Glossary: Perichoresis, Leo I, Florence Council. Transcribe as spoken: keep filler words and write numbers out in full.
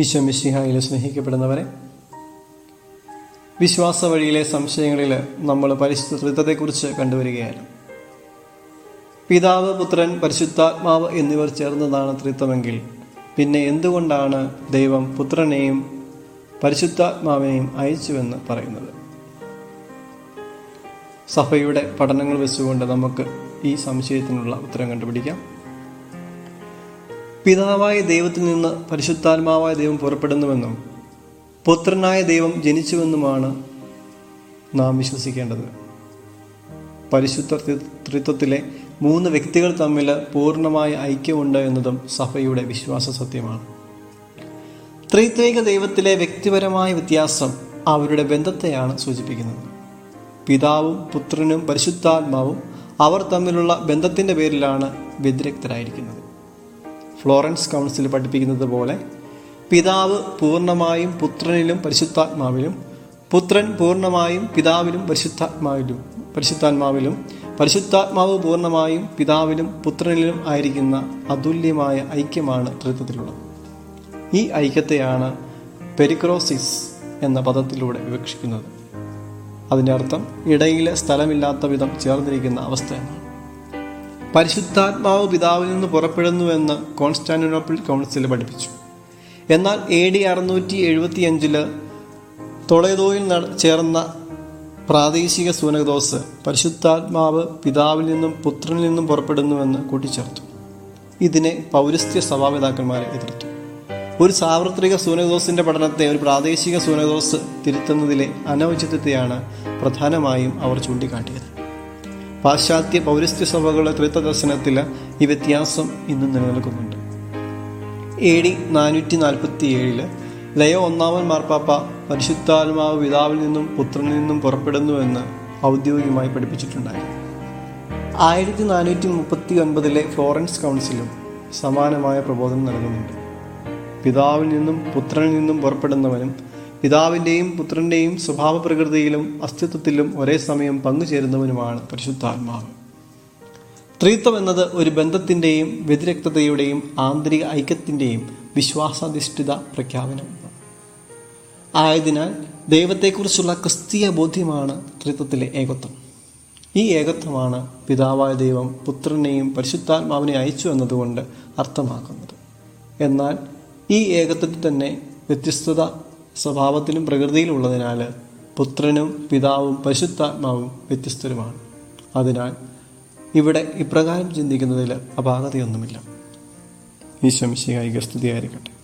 ഈശോ മിശിഹായിൽ സ്നേഹിക്കപ്പെടുന്നവരെ, വിശ്വാസ വഴിയിലെ സംശയങ്ങളിൽ നമ്മൾ പരിശുദ്ധ ത്രിത്വത്തെക്കുറിച്ച് കണ്ടുവരികയാണ്. പിതാവ്, പുത്രൻ, പരിശുദ്ധാത്മാവ് എന്നിവർ ചേർന്നതാണ് ത്രിത്വമെങ്കിൽ പിന്നെ എന്തുകൊണ്ടാണ് ദൈവം പുത്രനെയും പരിശുദ്ധാത്മാവിനെയും അയച്ചുവെന്ന് പറയുന്നത്? സഭയുടെ പഠനങ്ങൾ വെച്ചുകൊണ്ട് നമുക്ക് ഈ സംശയത്തിനുള്ള ഉത്തരം കണ്ടുപിടിക്കാം. പിതാവായ ദൈവത്തിൽ നിന്ന് പരിശുദ്ധാത്മാവായ ദൈവം പുറപ്പെടുന്നുവെന്നും പുത്രനായ ദൈവം ജനിച്ചുവെന്നുമാണ് നാം വിശ്വസിക്കേണ്ടത്. പരിശുദ്ധ ത്രിത്വത്തിലെ മൂന്ന് വ്യക്തികൾ തമ്മിൽ പൂർണ്ണമായ ഐക്യമുണ്ട് എന്നതും സഭയുടെ വിശ്വാസ സത്യമാണ്. ത്രിത്വൈക ദൈവത്തിലെ വ്യക്തിപരമായ വ്യത്യാസം അവരുടെ ബന്ധത്തെയാണ് സൂചിപ്പിക്കുന്നത്. പിതാവും പുത്രനും പരിശുദ്ധാത്മാവും അവർ തമ്മിലുള്ള ബന്ധത്തിൻ്റെ പേരിലാണ് വ്യതിരക്തരായിരിക്കുന്നത്. ഫ്ലോറൻസ് കൗൺസിൽ പഠിപ്പിക്കുന്നത് പോലെ പിതാവ് പൂർണ്ണമായും പുത്രനിലും പരിശുദ്ധാത്മാവിലും, പുത്രൻ പൂർണ്ണമായും പിതാവിലും പരിശുദ്ധാത്മാവിലും പരിശുദ്ധാത്മാവിലും പരിശുദ്ധാത്മാവ് പൂർണ്ണമായും പിതാവിലും പുത്രനിലും ആയിരിക്കുന്ന അതുല്യമായ ഐക്യമാണ് ത്രിത്വത്തിലുള്ളത്. ഈ ഐക്യത്തെയാണ് പെരിക്രോസിസ് എന്ന പദത്തിലൂടെ വിവക്ഷിക്കുന്നത്. അതിൻ്റെ അർത്ഥം ഇടയിലെ സ്ഥലമില്ലാത്ത വിധം ചേർന്നിരിക്കുന്ന അവസ്ഥയാണ്. പരിശുദ്ധാത്മാവ് പിതാവിൽ നിന്ന് പുറപ്പെടുന്നുവെന്ന് കോൺസ്റ്റാന്റിനോപ്പിൾ കൗൺസിൽ പഠിപ്പിച്ചു. എന്നാൽ എ ഡി അറുന്നൂറ്റി എഴുപത്തി അഞ്ചില് ടൊളേഡോയിൽ ചേർന്ന പ്രാദേശിക സൂനകദോസ് പരിശുദ്ധാത്മാവ് പിതാവിൽ നിന്നും പുത്രനിൽ നിന്നും പുറപ്പെടുന്നുവെന്ന് കൂട്ടിച്ചേർത്തു. ഇതിനെ പൗരസ്ത്യ സഭാപിതാക്കന്മാരെ എതിർത്തു. ഒരു സാർവത്രിക സൂനകദോസിൻ്റെ പഠനത്തെ ഒരു പ്രാദേശിക സൂനകദോസ് തിരുത്തുന്നതിലെ അനൗചിത്യത്തെയാണ് പ്രധാനമായും അവർ ചൂണ്ടിക്കാട്ടിയത്. പാശ്ചാത്യ പൗരസ്ത്യ സഭകളുടെ ത്രിത്വ ദർശനത്തിൽ ഈ വ്യത്യാസം ഇന്നും നിലനിൽക്കുന്നുണ്ട്. എ ഡി നാനൂറ്റി നാൽപ്പത്തി ഏഴില് ലയോ ഒന്നാമൻ മാർപ്പാപ്പ പരിശുദ്ധാത്മാവ് പിതാവിൽ നിന്നും പുത്രനിൽ നിന്നും പുറപ്പെടുന്നുവെന്ന് ഔദ്യോഗികമായി പഠിപ്പിച്ചിട്ടുണ്ടായിരുന്നു. ആയിരത്തി നാനൂറ്റി മുപ്പത്തി ഒൻപതിലെ ഫ്ലോറൻസ് കൗൺസിലും സമാനമായ പ്രബോധനം നൽകുന്നുണ്ട്. പിതാവിൽ നിന്നും പുത്രനിൽ നിന്നും പുറപ്പെടുന്നവനും പിതാവിൻ്റെയും പുത്രൻ്റെയും സ്വഭാവ പ്രകൃതിയിലും അസ്തിത്വത്തിലും ഒരേ സമയം പങ്കുചേരുന്നവനുമാണ് പരിശുദ്ധാത്മാവ്. ത്രിത്വം എന്നത് ഒരു ബന്ധത്തിൻ്റെയും വ്യതിരക്തതയുടെയും ആന്തരിക ഐക്യത്തിൻ്റെയും വിശ്വാസാധിഷ്ഠിത പ്രഖ്യാപനമാണ്. ആയതിനാൽ ദൈവത്തെക്കുറിച്ചുള്ള ക്രിസ്തീയ ബോധ്യമാണ് ത്രിത്വത്തിലെ ഏകത്വം. ഈ ഏകത്വമാണ് പിതാവായ ദൈവം പുത്രനെയും പരിശുദ്ധാത്മാവിനെ അയച്ചു എന്നതുകൊണ്ട് അർത്ഥമാക്കുന്നത്. എന്നാൽ ഈ ഏകത്വത്തിൽ തന്നെ വ്യത്യസ്തത സ്വഭാവത്തിലും പ്രകൃതിയിലുള്ളതിനാൽ പുത്രനും പിതാവും പരിശുദ്ധാത്മാവും വ്യത്യസ്തരുമാണ്. അതിനാൽ ഇവിടെ ഇപ്രകാരം ചിന്തിക്കുന്നതിൽ അപാകതയൊന്നുമില്ല. ഈശോ മിശിഹായ്ക്ക് സ്തുതിയായിരിക്കട്ടെ.